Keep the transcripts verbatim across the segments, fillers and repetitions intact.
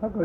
Tuma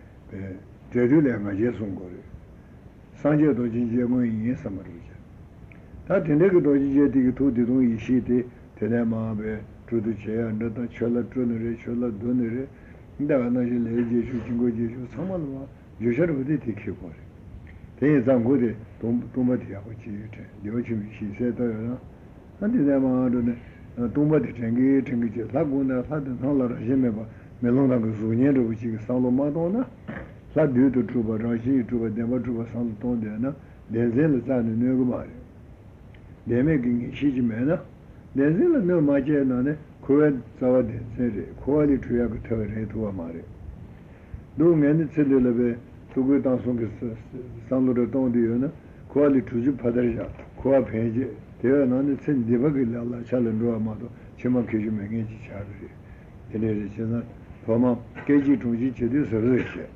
Tredule ma jesun gore sanje doji je mo yin samaruje ta tene ke doji je ti tu de do ishi te tene ma be trudu che anda ta chala trun re chala dun re da na je le je shu jingo je shu samalwa je jar budi ti ke gore te zang go de dom dom de ya go ji te liu ji mi shi se da na han de ma do ne dom de tengi tengi je la go na fa de no la je me ba melona go zunye do ji saloma do na la due to trouba raji to the trouba santo de na de zel za ne ne go ba de me gi shi ji me na de zel ne ma je na ne ko za wa de se ko ali tu ya go ta re tu wa ma re do me ne se le le be tu go ta so ge santo de ton de na ko ali tu ju padar ja ko a phe je de na ne se de ba ge la la cha le ro ma do che ma ke ji me ge ji cha re de ne se na Toma keji tuji che de se re che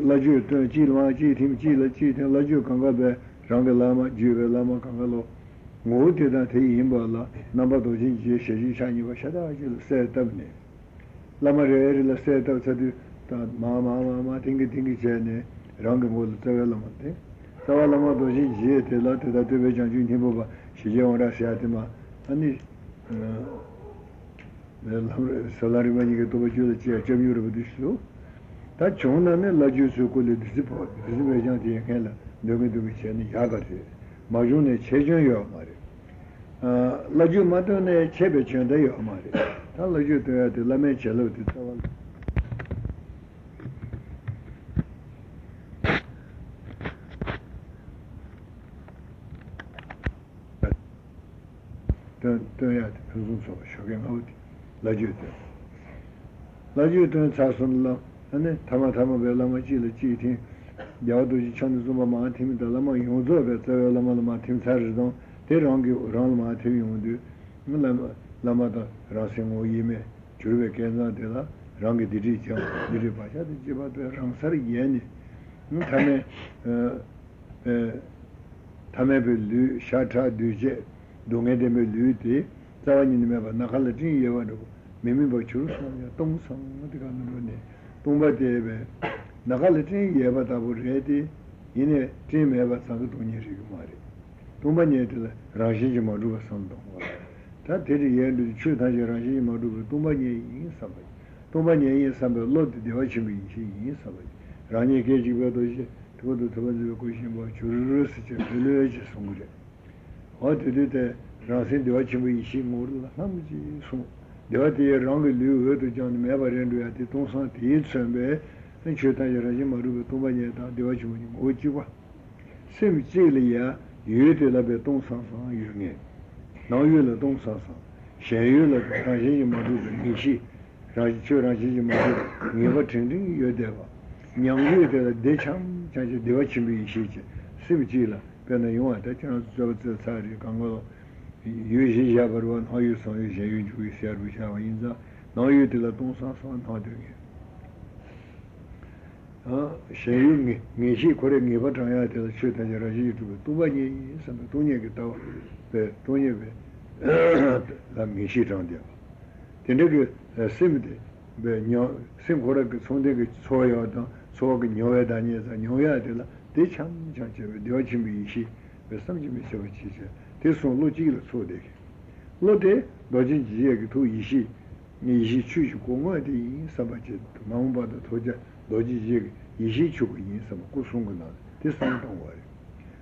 la giù ci la ci ci la ci la giù canga be ranga lama giù lama canga lo mo te da te imba la namba do jin ji she ji shani wa shada ji se tab ne lama re la se tab sadu ta ma ma ma ma tingi tingi che ne ranga mo ta la ma te ta la ma do jin ji te la te da te be jan ju ni bo ba she je ora se ate ma ani la salari ma ni ke to be ju che che mi ro dislo 다 존나네 라주스 콜레디스 포 리베장디 켈라 너게도게 체니 야가데 마존에 체전요 말이 아 라주 마도네 체베천데요 말이 다 라주 되야데 라메 첼로디 타완 다 되야데 무슨 소리야 아웃 라주데 라주는 자손라 ane tama tama be lama chi le chi ti ya do ji chan zu ma ma ti mi da lama yo zo be ta lama lama ti mi sar do te rang ge rang ma ti yo du mi lama lama da ra se mo yi me ju be ke na de la rang di ji cha di ji ba cha di ji ba de rang sar ye ni mi tame eh tame be lu sha tha du je do nge de me lu ti za ni me ba na ka le ji ye wa do mi mi ba chu so ya dong sang de ga no ne 동바데베 나갈레티 예바다부레디 이네 팀에바 상도 돈이리고 말이 동바니에들 라시지 모두가 선동 다 데리 예도 추다지 라시지 모두 동바니에 인사바 동바니에 인사바 로드데 와치미 인사바 라니 계지베도 도도 도반지 고신 뭐 주르스 제르지 송그레 어디데 라신데 와치미 인시 모르라 함지 송 Devatir Rangi Liu to John Mevarendu at the Tonsan Tinsumbe, and Chutayaraji Maruba Tumaneta, Devachum, Ojiwa. Sim Chilia, you to la Beton Sansan, you name. Now you la Don Sansan. Shayu la Raji Maruba, Nishi, Rajichu Raji Maruba, never tending your deva. Nyangu to the Decham, Change Devachim Ishija, Sim Chila, Penayuan, Tachan, Sari, Kangolo. Yuji Jabarwan, how you saw you, you shared with our inza, now you tell a ton sans on how doing it. 도지지 이시축이 있으면 고송은 안 돼. 대상도 와요.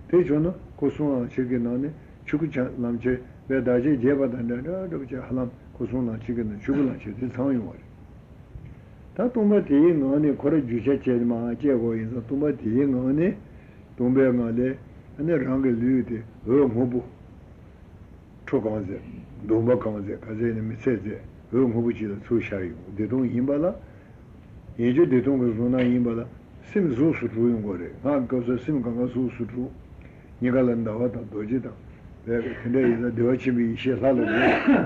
대전은 고송은 지게는 축자 남제 배다지 제바단다 저기 하람 고송은 지게는 죽을 지게 상황이 와요. 다 동마디 너네 거래 주제 제마 제고 있어 동마디 너네 동배만에 안에 랑글류데 어 모부 초강제 동마 강제 가제는 미세제 어 모부지도 소샤이 대동 임발라 예제 대통령으로나 임바다 심조수 주는 거래. 아, 그래서 심강가 수수주 니가란다 왔다 도지다. 근데 이제 대화침이 시살로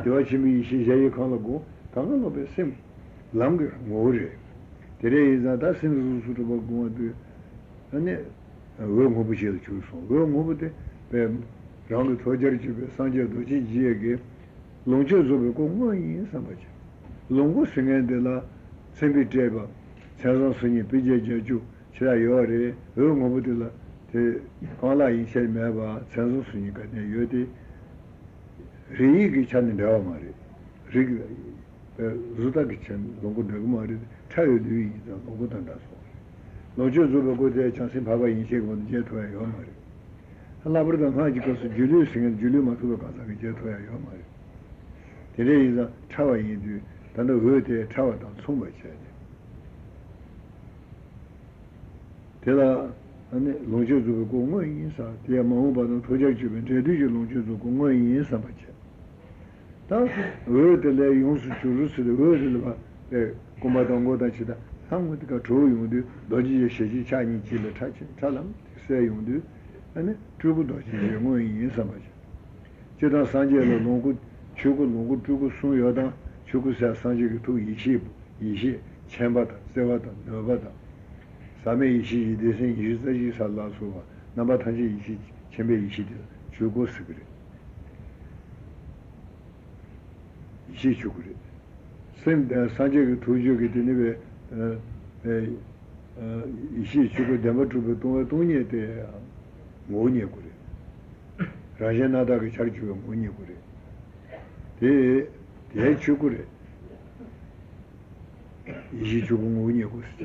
대화침이 시제에 가고 당연히 배심 랑게 모래. 데레 이제 다 심조수도 보고 아니 외모 부지를 주소. 외모 부대 배랑 도저지 집에 산제 도지 지에게 농조조고 공원이 삼바지. 농고 생에들라 생비제바 자존순이 비제제주 지라요레 응어부들라 제 관라인 셀매바 자존순이가 내여디 리기 찬데와 말이 리기 주다기 찬 농고 되고 말이 차유리 농고 단다소 노조조고 제 찬신 바바 인식은 제토야요 말이 할라버던 하지고서 줄류승은 줄류마토가 가서 제토야요 말이 데레이자 차와이디 단도 의대 차와다 총벌쳐야 돼. 대라 안에 농지주부 공원 인사 대야 마음바는 도적주변 제대로 농지주 공원 인사 받자. 다 의대래 용수 주루스를 의대를 봐. 에 고마던 거다치다. 한국가 조용도 너지 시지 자니 집에 찾지. 잘람 세용도 안에 주부도지 공원 인사 받자. 제가 산제로 농구 주고 농구 주고 수여다 주구사 산지기 또 이십, 이십, 천바다, 세바다, 너바다, 삼에 이십, 이대생 이십사지 살라소와 남바탄지 이십, 천배 이십, 주구스 그래. 이십 주구래. 쌤, 산지기 두 주기 되니 왜, 이십 주구, 대마주부 동화 동의에 대해 모니에 그래. 라제나다가 잘 주고 모니에 그래. 대, 대 죽으래. 이시 죽은 거니 고스터.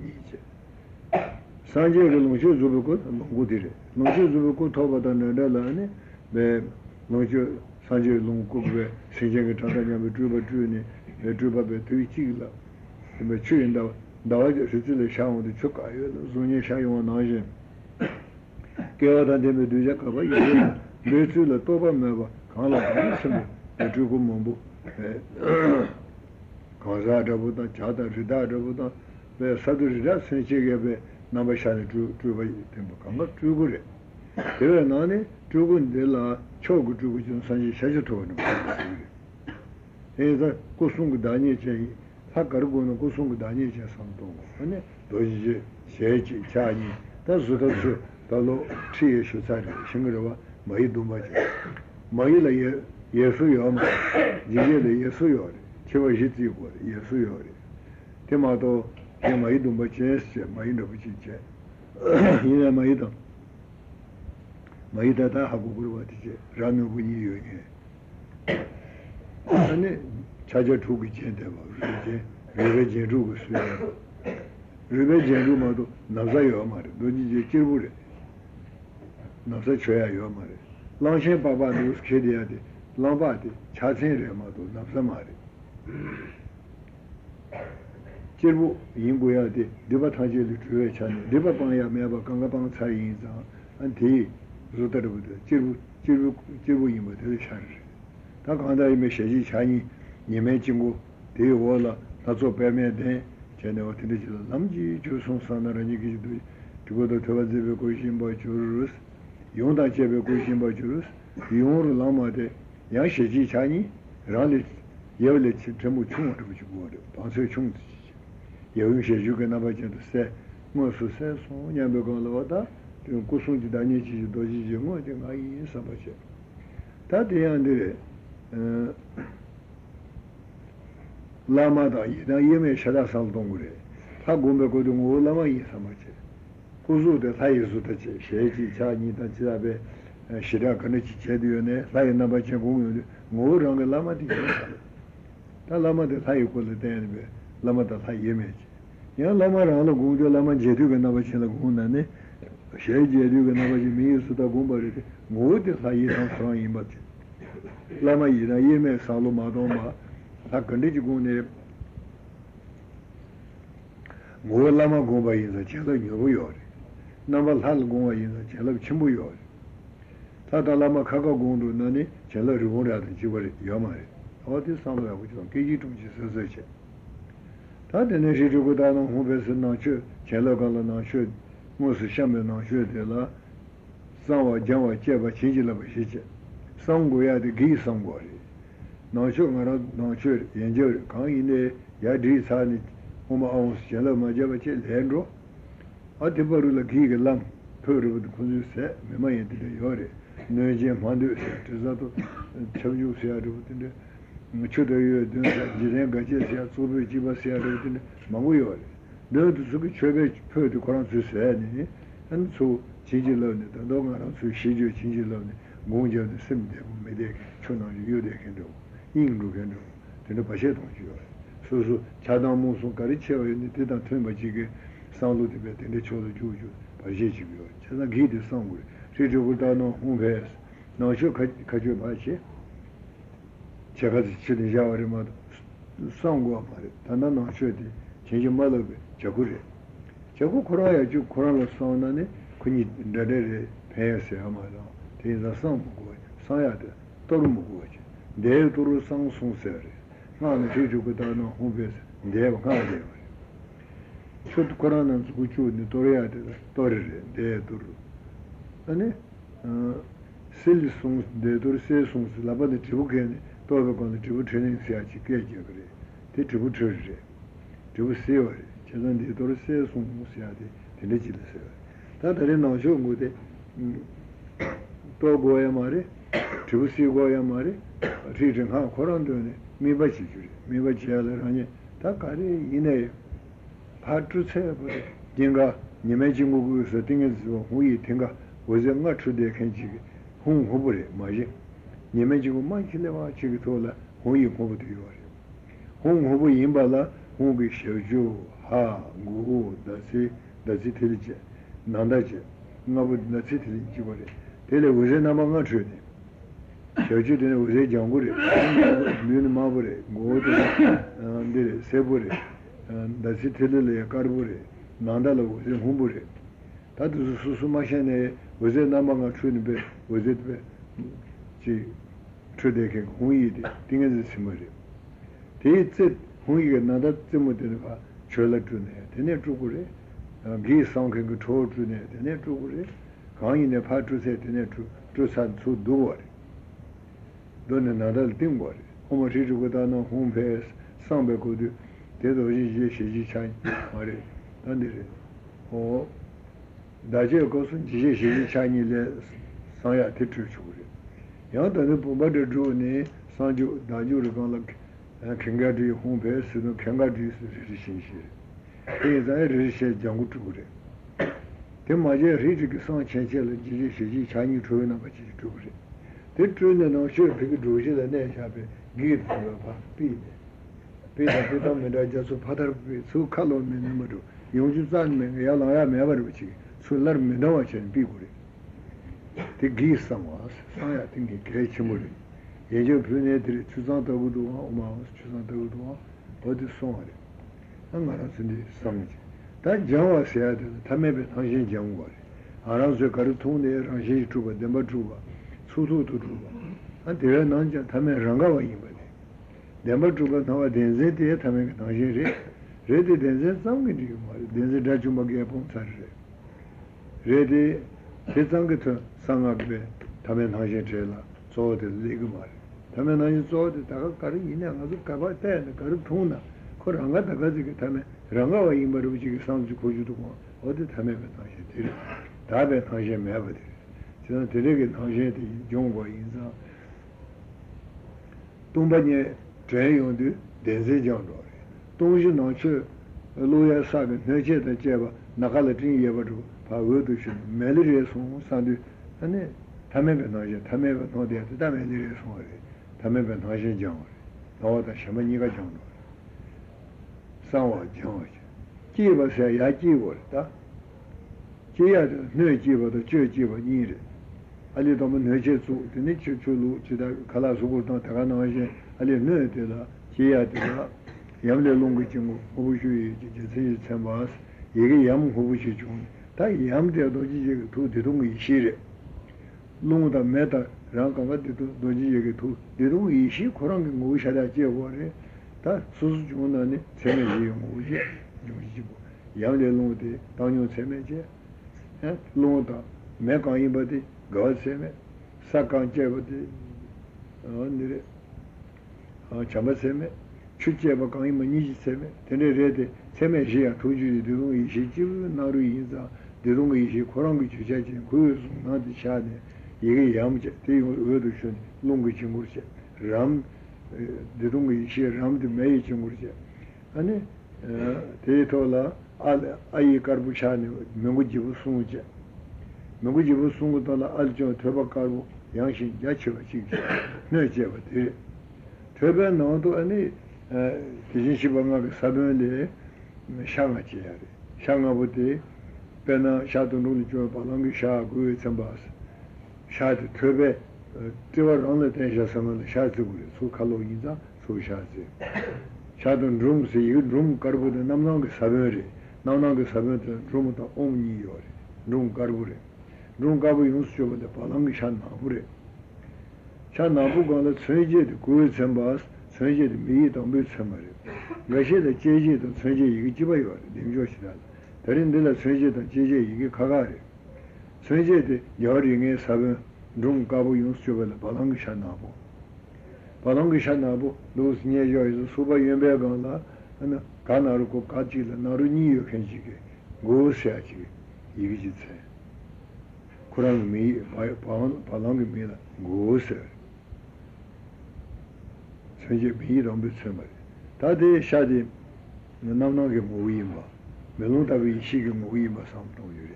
이제. 산제를 농주 주고 농구들이. 농주 주고 토바다는 날라네. 매 농주 산제 농구에 세계가 다다냐면 주바 주니 주바베 되지라. 매 주인다 나와서 실제 샤오도 축아요. 존예 샤요 나제. 겨다데메 두자 가봐. 매출을 토바면 봐. 강라 무슨 주고 뭐 가자다보다 자다르다르보다 왜 사두르다 세계에 남바샤는 주 주바 템보 강가 주고래. 그래 나네 주군 될라 초구 주구 좀 산지 셔주토는. 에다 고숭구 다니체 학가르고는 고숭구 다니체 산동. 아니 도지 제지 자니 다수다수 달로 치에 슈사리 싱그러와 마이도 마이 마이라에 예수요, 이제는 예수요. 제발 지지고 예수요. 대마도 대마이도 멋지스, 마이도 멋지지. 이나 마이도. 마이다다 하고 그러듯이 라면군이 요게. 아니 자제 두기 전에 봐. 이제 레베제 두고 쓰여. 레베제 두고도 나자요 말이. 너지 제끼부래. 나서 줘야요 말이. 랑신 바바도 스케디야 돼. 랑바디 차진레마도 남자마리 제부 인고야데 네바타제를 주에 찬 네바방야 매바 강가방 차이자 안티 조더르부데 제부 제부 제부 임모들 찬 다가한다이 메시지 찬이 예매진고 대월라 다조 배매데 제네 어떻게 남지 조송산나라니 기도 그거도 더가지고 고심바 주르스 용다 제베 고심바 주르스 용으로 남아데 양시지 자니 라리 예월에 전부 충원을 보고 보려. 방서 충지. 예월에 주게 나바지도 세 Yan lama rana gungde lama jedu gana bache la gungna ne, she jedu gana bache miyu suda gungba rite, ngode sa yi san san yi bache. Lama yi na yi me san lo ma don ma, sa kande ji gungne, ngode lama gungba yi sa che la nyobu yore, nama lal gungba yi sa che la chimbu yore. Tata lama kaka gungdu na ne, che la rigon rata jiba rite, yama rite. Awati san lo ya kuchi san, keji tumchi sa sa che. Tadene shi chukuta nang hubesi nang chu, chela kala nang chu, musu shambi nang chu de la, sangwa jangwa cheba chinji laba shi che, sanggu ya de gi sanggu ari, nang chu ngara nang chu yenje uri, kaan yine ya dri sani, huma aonsi chela ma jeba che lendro, ati paru la gi ge lam, puru budu kunzu se, mima yente de yore, nöje mandu se, tizato, chabju se ari budu de, Chuda yu dun sa jiren gache siya, tsubi jiba siya rupin, mangu yuwa li. Dun tsuki chwebe pyo tu koran su siya nini, an tsu chinji lovni, tando nga ran su shi ju chinji lovni, gongja wani sim deku me deki, chunan yu deki ndoku, ing ru kendo, tanda pashe tong chi yuwa li. Su su chadang mung sun kari chewa yu ni, titan tunba chige san lu tibe, tanda chodo ju ju, pashe chi yuwa li. Chadang ghi di san guri, shi chukuta no hong peyas, na shu kachwe pache, chakati yāwari mātā sāṅguvā pārī, tānā nāśyoti, chēngi mālabi, chakuri. Chaku kurāya chū kurāla sāṅgā nāni, kuñi dādēri pēyā sēhā mātā, tēnā sāṅgū kuvāchā, sāṅyātā, taru mū kuvāchā, dēya taru sāṅgū sūṅ sēhāri, nāna chū chū kutā nā hūpēsā, dēya kāna dēvāri. Chūtu kurāna chū chū ni toriyātā, toriri, dēya taru. Nāni, sīli sūṅ, dēya taru sē sūṅ sī, labādi chibu kēni, tōba kōnda tīpū tēnēng siyāchī kēchī kērē, tē tīpū tēshī rē, tīpū sīvā rē, chēzān tē tōrā sē sōng mū siyātē, tēnē chīlā sīvā rē. Tā tārē nāngshō ngū tē, tō gōyā mā rē, tīpū sī gōyā mā rē, tī tēng hā khorān tō nē, mī bā chī chū rē, mī bā chī yā lā rāñē, tā kā rē yīnā yā, pā tū sē pā rē, tīngā nīmē chī ngū gu sā tīngā sīvā hū yī tīngā, wā zē ngā chū tē kēn chī kē, hūng hū pū rē, mā yī. Nyemejigo manchilewa chigitola hongi kobutu yuwari. Hong hobu yimbala hongi shevju, ha, guhu, dasi, dasi tiliche, nandache, ngabu dasi tiliche wari. Tele uze nama nga chuni. Shevju tene uze janguri, myuni maburi, guhu tene seburi, dasi tilile karburi, nandala uze humburi. Tatu susumashene uze nama nga chuni be, uze tbe, chi, chudeke hungi de, tinga zi simari. Te tse hungi ke nada tsimu tene pa chola chunaya, tene chukure, gi sangke ke cho chunaya, tene chukure, kangi ne pa chuse tene chusan tsu duwari. Done nada tingwari. Homa shi chukuta no hong peyas, sangpe kudu, te doji je shiji chanyi mare. Tandere, o, daje kosun je shiji chanyi le sangya te chu chukure. Yāntāni pūmbātā chūni sāñcū dāñcū rīkānlā kēngā tūyī hōngbē sīdhū kēngā tūyī sīdhī shīnshī. Tēyī sāyā rīshē jāngu chūgurē. Tē mācē rīchī kī sāng chēnchē lā jīchī shīchī chāñī chūyī nā bāchī chūgurē. Tē chūyī nā shē pīkī chūshī lā nē shāpē gīr pūyā pā pīdē. Pīdā pītā mēdā jāsū pātār pī sū khālō mē nā mā rū. Yōngchū sāng mē yā lā yā mē bā rū chī sū lār mē nā wā chēn pī gurē. Te gi samwas, sāyā tingi kre chimuri. Yeje pune tiri chūsāng tabu duwa, umāwas chūsāng tabu duwa, bodi sōngari. Angārā sundi samji. Tā jāngwa sāyā tila, tamebe rāngshīn jāngwari. Ārā suya karu tōngde rāngshīn chūba, dēmba chūba, sūsū tu chūba. An tira nāngchā tamē rāngāwa yīmbari. Dēmba chūba tāwa dēnzē tiya tamē rāngshīn re. Re te dēnzē samgi dhiyumari, dēnzē dā chūba kya pōng sār re. Re te te samgi tō sāṅgākbe tamē nāngshē chēlā tsōhati līgī mārī. Tamē nāngshē tsōhati tākā kārī yīnā ngāsū kāpā tāyā na kārī tūna kō rāngā tākā cikī tamē rāngā wā yīmbā rūpa cikī sāṅgchī kōchū tu kōng 어디 담에 당시 다베 당시 매버들 저는 되게 당시에 용고 인사 동반에 제용도 대세정도 동시 놓치 로야 사가 내제다 제바 나갈 때 예버도 바워도 신 멜리에 송산도 아니 담에 당시 담에 어디에 담에 내려 송어리 담에 당시 정어 너다 샤머니가 정어 상어 정어 기버서 야기월다 제야 내지버도 저지버 니를 알이 너무 내제주 니치출로 지다 갈아서고도 다가나와지 알이 내들라 제야들라 염려롱고 지금 호부시 제제 참바스 이게 염 호부시 중다 염대도 지지 두 대동이 시래 농다 메다 랑가가도 도지 얘기 두 대동이 시 그런 게 무엇이라 제고래 다 수수 중원에 재미지 오지 요지고 야려롱데 당뇨 재매제 에 로다 메가이버데 거세메 사간제버데 언데 어 참세메 추제버 강이면 니지세메 데네레데 재매지야 도주리 되고 이시지 나루 인자 되는 이시 그런 거 주제지 그 나도 샤데 이게 야무제 되고 얻으신 농거 친구제 람 되는 거 이시 람도 매이 친구제 아니 대토라 아이 가르부샤니 명구지부 숭우제 명구지부 숭우다라 알죠 퇴바가루 양신 야치와치 내제버데 퇴바 나도 아니 디신시방가 사변데 샹아치야리 샹아부데 베나 샤도누니 줘 발랑기 샤고 쳔바스 샤드 퇴베 퇴바랑네 텐샤스는 샤즈구리 소칼로이자 소샤제 शादन room से ये रूम करबो दे नमनाओं के सबेरे नमनाओं के सबेरे रूम तो ओम नहीं हो रे रूम करबो रे रूम का भी यूं से बदे पालंग शान ना हो रे शान ना हो गले सहेजे दे कोई संभास सहेजे दे मी तो मी समरे वैसे दे चेजे तो सहेजे ये जीवा हो रे दिमजो सिदा तरिन दे ला सहेजे तो चेजे ये खगा रे सहेजे दे यारी ने सब रूम का भी यूं से बदे पालंग शान ना हो 바람기 샤나보 노스니에 여기서 수바 연배가나 하나 가나르고 가지라 나루니요 괜지게 고스야지 이기지세 쿠란미 바온 바람기 미라 고스 저기 비랑 붙으면 다들 샤디 남나게 모이마 멜로다비 시게 모이마 삼동유리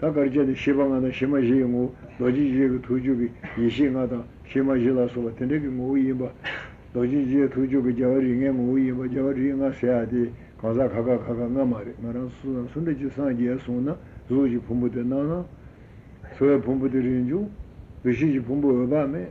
다 거기에 시방하다 심마지고 도지지고 도주비 이신하다 심마지라 소한테 모이바 도지지에 도주비 저리에 모이바 저리가 세야지 가자 가가 가가 말이 말은 순대지 산지에 소나 조지 본부되나 소에 본부들인 줄 도시지 본부 밤에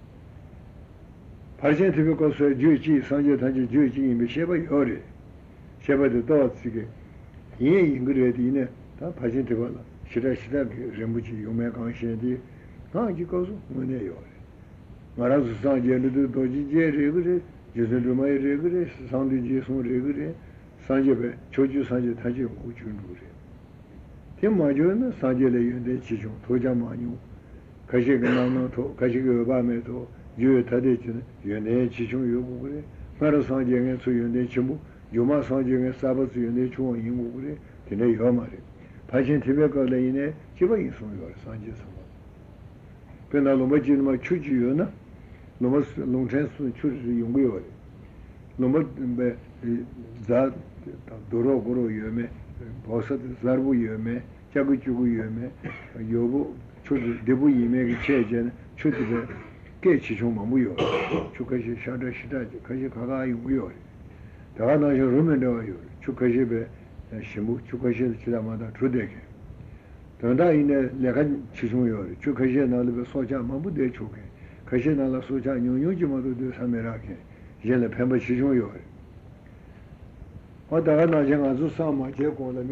파르젠티브 거스 주지 산제 단지 주지 미셰바 요레 셰바도 도츠게 이 인그레디네 다 파르젠티브 시라시라 렘부지 요메 강시에디 강지 거수 문에요. 말아서 산제르도 도지제 레그레 제르마이 레그레 산디지 손 레그레 산제베 조주 산제 다지 고준루레. 대마저는 산제레 연대 지중 도자마뇨 가시가나노토 가시가바메도 유타데치는 연대 지중 요구그레 말아서 산제는 수연대 지무 요마 산제는 사바스 연대 중앙 인구그레 되네 요마레 하신 티베가래 이내 지방이 소유할 산지서 변화로 멋진마 추지요나 너무 농촌수 추지 용고요 너무 자 도로 고로 요메 버섯 자르부 요메 자구 주구 요메 요부 추지 대부 이메기 체제는 추지베 깨치 좀 뭐요 추가시 샤다시다지 가시 가가 용고요 다가나 요 루멘도요 추가시베 심부 추가시를 지나마다 주되게 된다 이내 내가 지중요를 추가시에 나를 소자 마부대 주게 가시에 나라 소자 용용지마도 되사메라게 이제는 뱀바 지중요를 Never call a low in, not a triumph.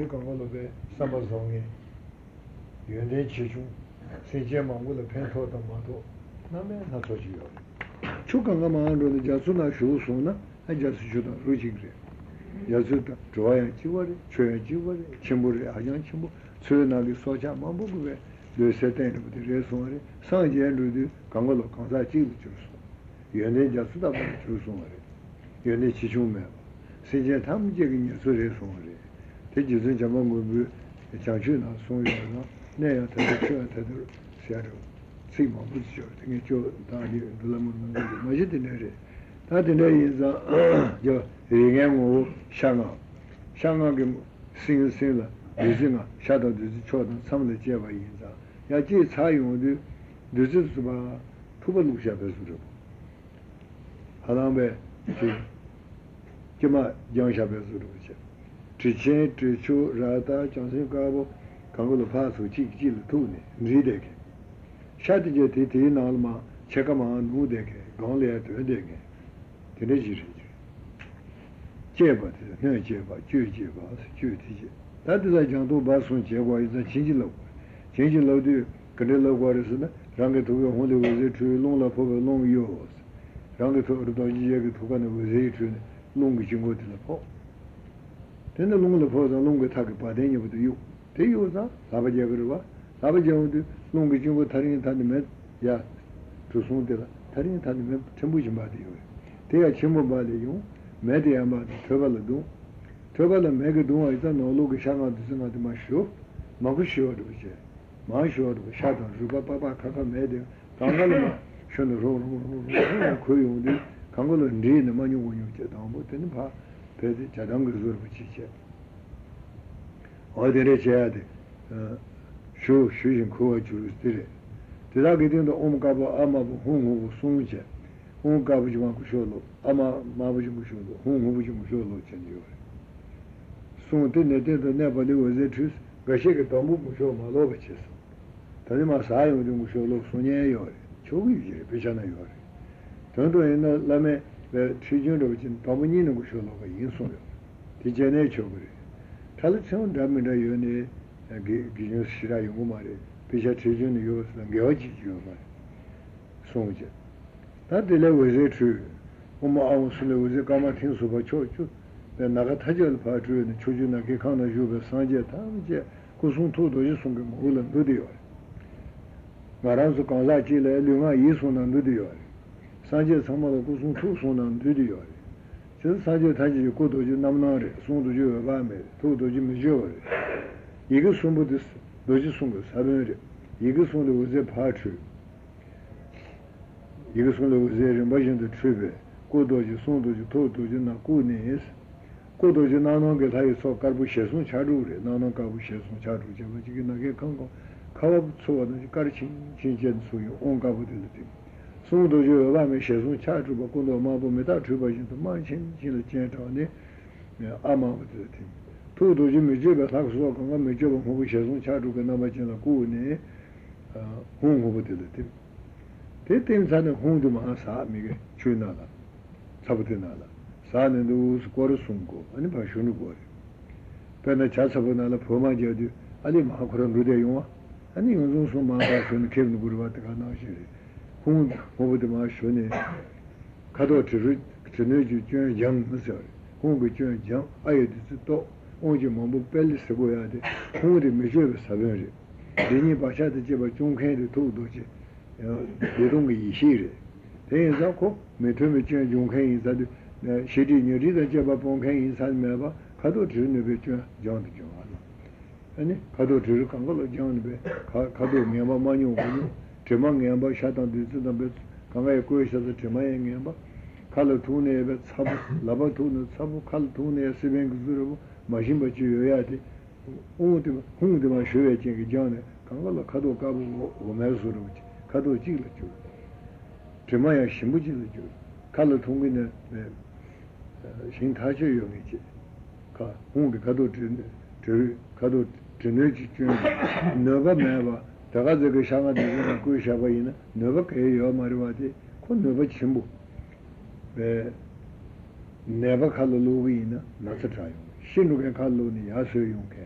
Shinrugan Kaloni, Asu Yunke,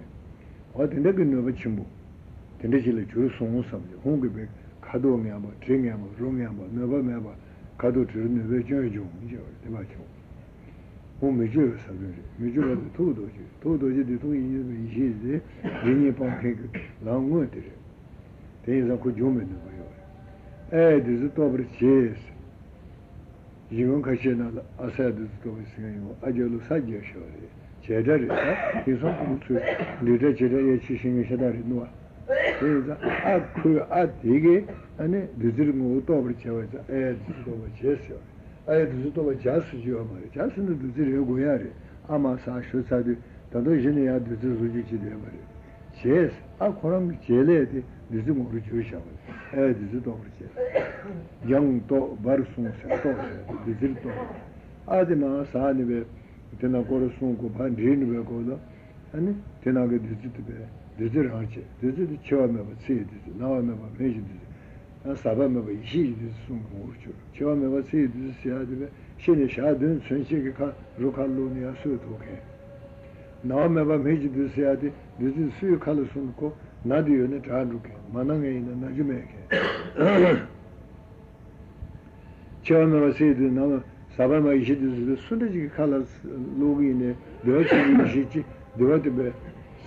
or the Negunavachimu, the Nigel Jerusalem, Hungry, Kado Miama, Tringam, Rungiama, Neva Meva, Kado Trin, the Jaju, the Macho. Whom the Jews have measured the two doji, two doji, the two years, the Vinny Pancake, long winter. Things are good human. Eh, this is a top of cheese. You can't catch another asset to go singing. I just said, yes, surely. Cheddar is something to the Cheddar Chishing Cheddar Noah. I could add Higgy and the Zirmo top of cheese. Eh, this is over Cheshire. Eh, this is over just your marriage. Just in the Zirgo Guiari. Amasa should say the Dojini had the Zuzuji memory. Cheese, I couldn't jelly. This is more Jewish. Eh, this is over Cheshire. Young to Barson, the Zirto. Adina Sanibe. Then I got a song of Handrin Bergoda, and then I get visited the Zirhanche. This is the charm of a seed, now I never mentioned it. And Savam of a she, this song of charm of a seed, this is the other. She is Shadden, Senchika, Rokalonia, Sutoke. Now I never mentioned this yard, this is Sue Kalasunko, Nadio and Tanduke, Mananga and Najumeke. Charm of a seed, another. Sabama is the Sunday colors Logine, the Ochi, the Otibe,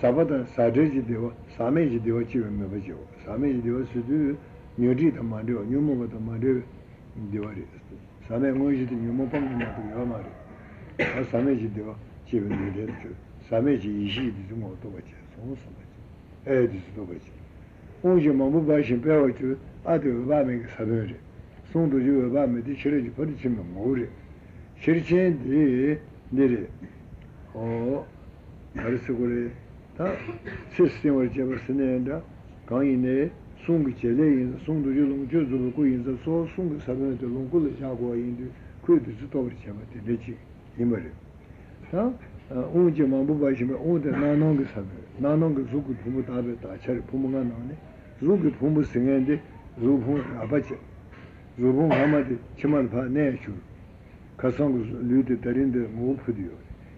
Sabata, Sadeji, the Samej, the Ochi, and Mavajo. Samej, the Ochi, New Dita Mado, New Mova Mado, the Otis. Same Moji, New Mopam, Yamari. Samej, the Ochi, the Otis. Samej, Ishi, the Motovich, also. Ed is the Ochi. Only Mamubash and Perrotu, Adu Vamik Saberi. Soon to you about me, the church put it in the mood. Churchin did it. Oh, Arsugore, System or Jefferson and Gaine, Sung Chile, Soon to you, Joseph Queens, and so soon the Savant of Lungu Jagua in the Quid is over Chamati, Lechi, Himmery. Unja Mambuba, owned the Nanong Savant, Nanong Zuku Pumutabe, Tachari Pumanani, Zuku Pumusing and the Zubu Abacha. Zubun Hamadi, Chimanpa Nature, Kasong Lute Tarinde Mupudio,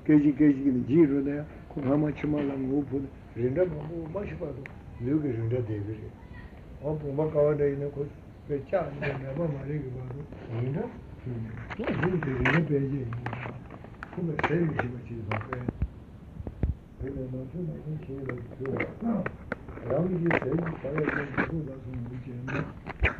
Kaji Kaji in Giro there, Kuhama Chimalam Mupud, Rindabu Mashpado, Luke Rinda David. Open Makawada in the coast, the child never married about Rinda. What is the Rinda Page? Who is saying she was my friend? I don't know, I think she was good. Now, how did you say, five thousand dollars?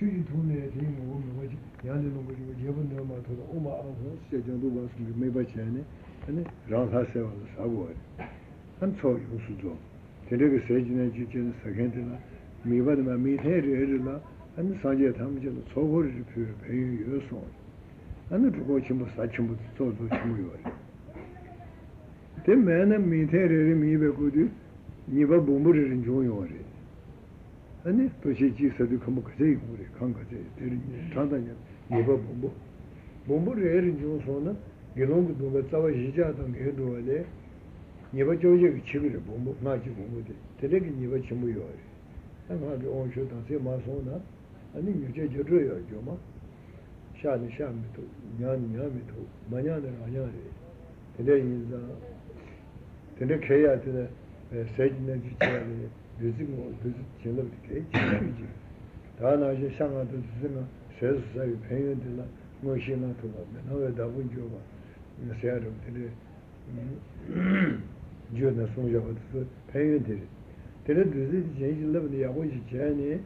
She told me that him or woman was young and nobody would ever know about the Oma Alpha, said Jandu was made by China, and round herself on the subway. And so you should go. The next stage in the kitchen is again, me by the meat head, and the Sanjay Tamjil, so worried if you pay your son. And the proportion was such a much so to you. The man and meat head, me by good, never boomed enjoy your day. And if Pashiji said to Kamukazi, Kankazi, Tantanya, Niba Bumbo. Bumbo Erin Jonsona, Gilong Dubatawa Jijatam Hedwale, Niba Joji Chili Bumbo, Naji Bumbo, Teleki Niba Chimuyo. And how the own should say Masona, and then you judge your royal Joma. Shani Shamitu, Yan Yamitu, Mayan and Ayari. Today is the next day at the Sajinajitari. Visiting or visit China Cage. Dana Shanga to Zima says, I pay until Moshina to another Dabu Jova in the Seattle today. Juna Sonja was paying it. Did it visit Jane eleven the Awaji Jane?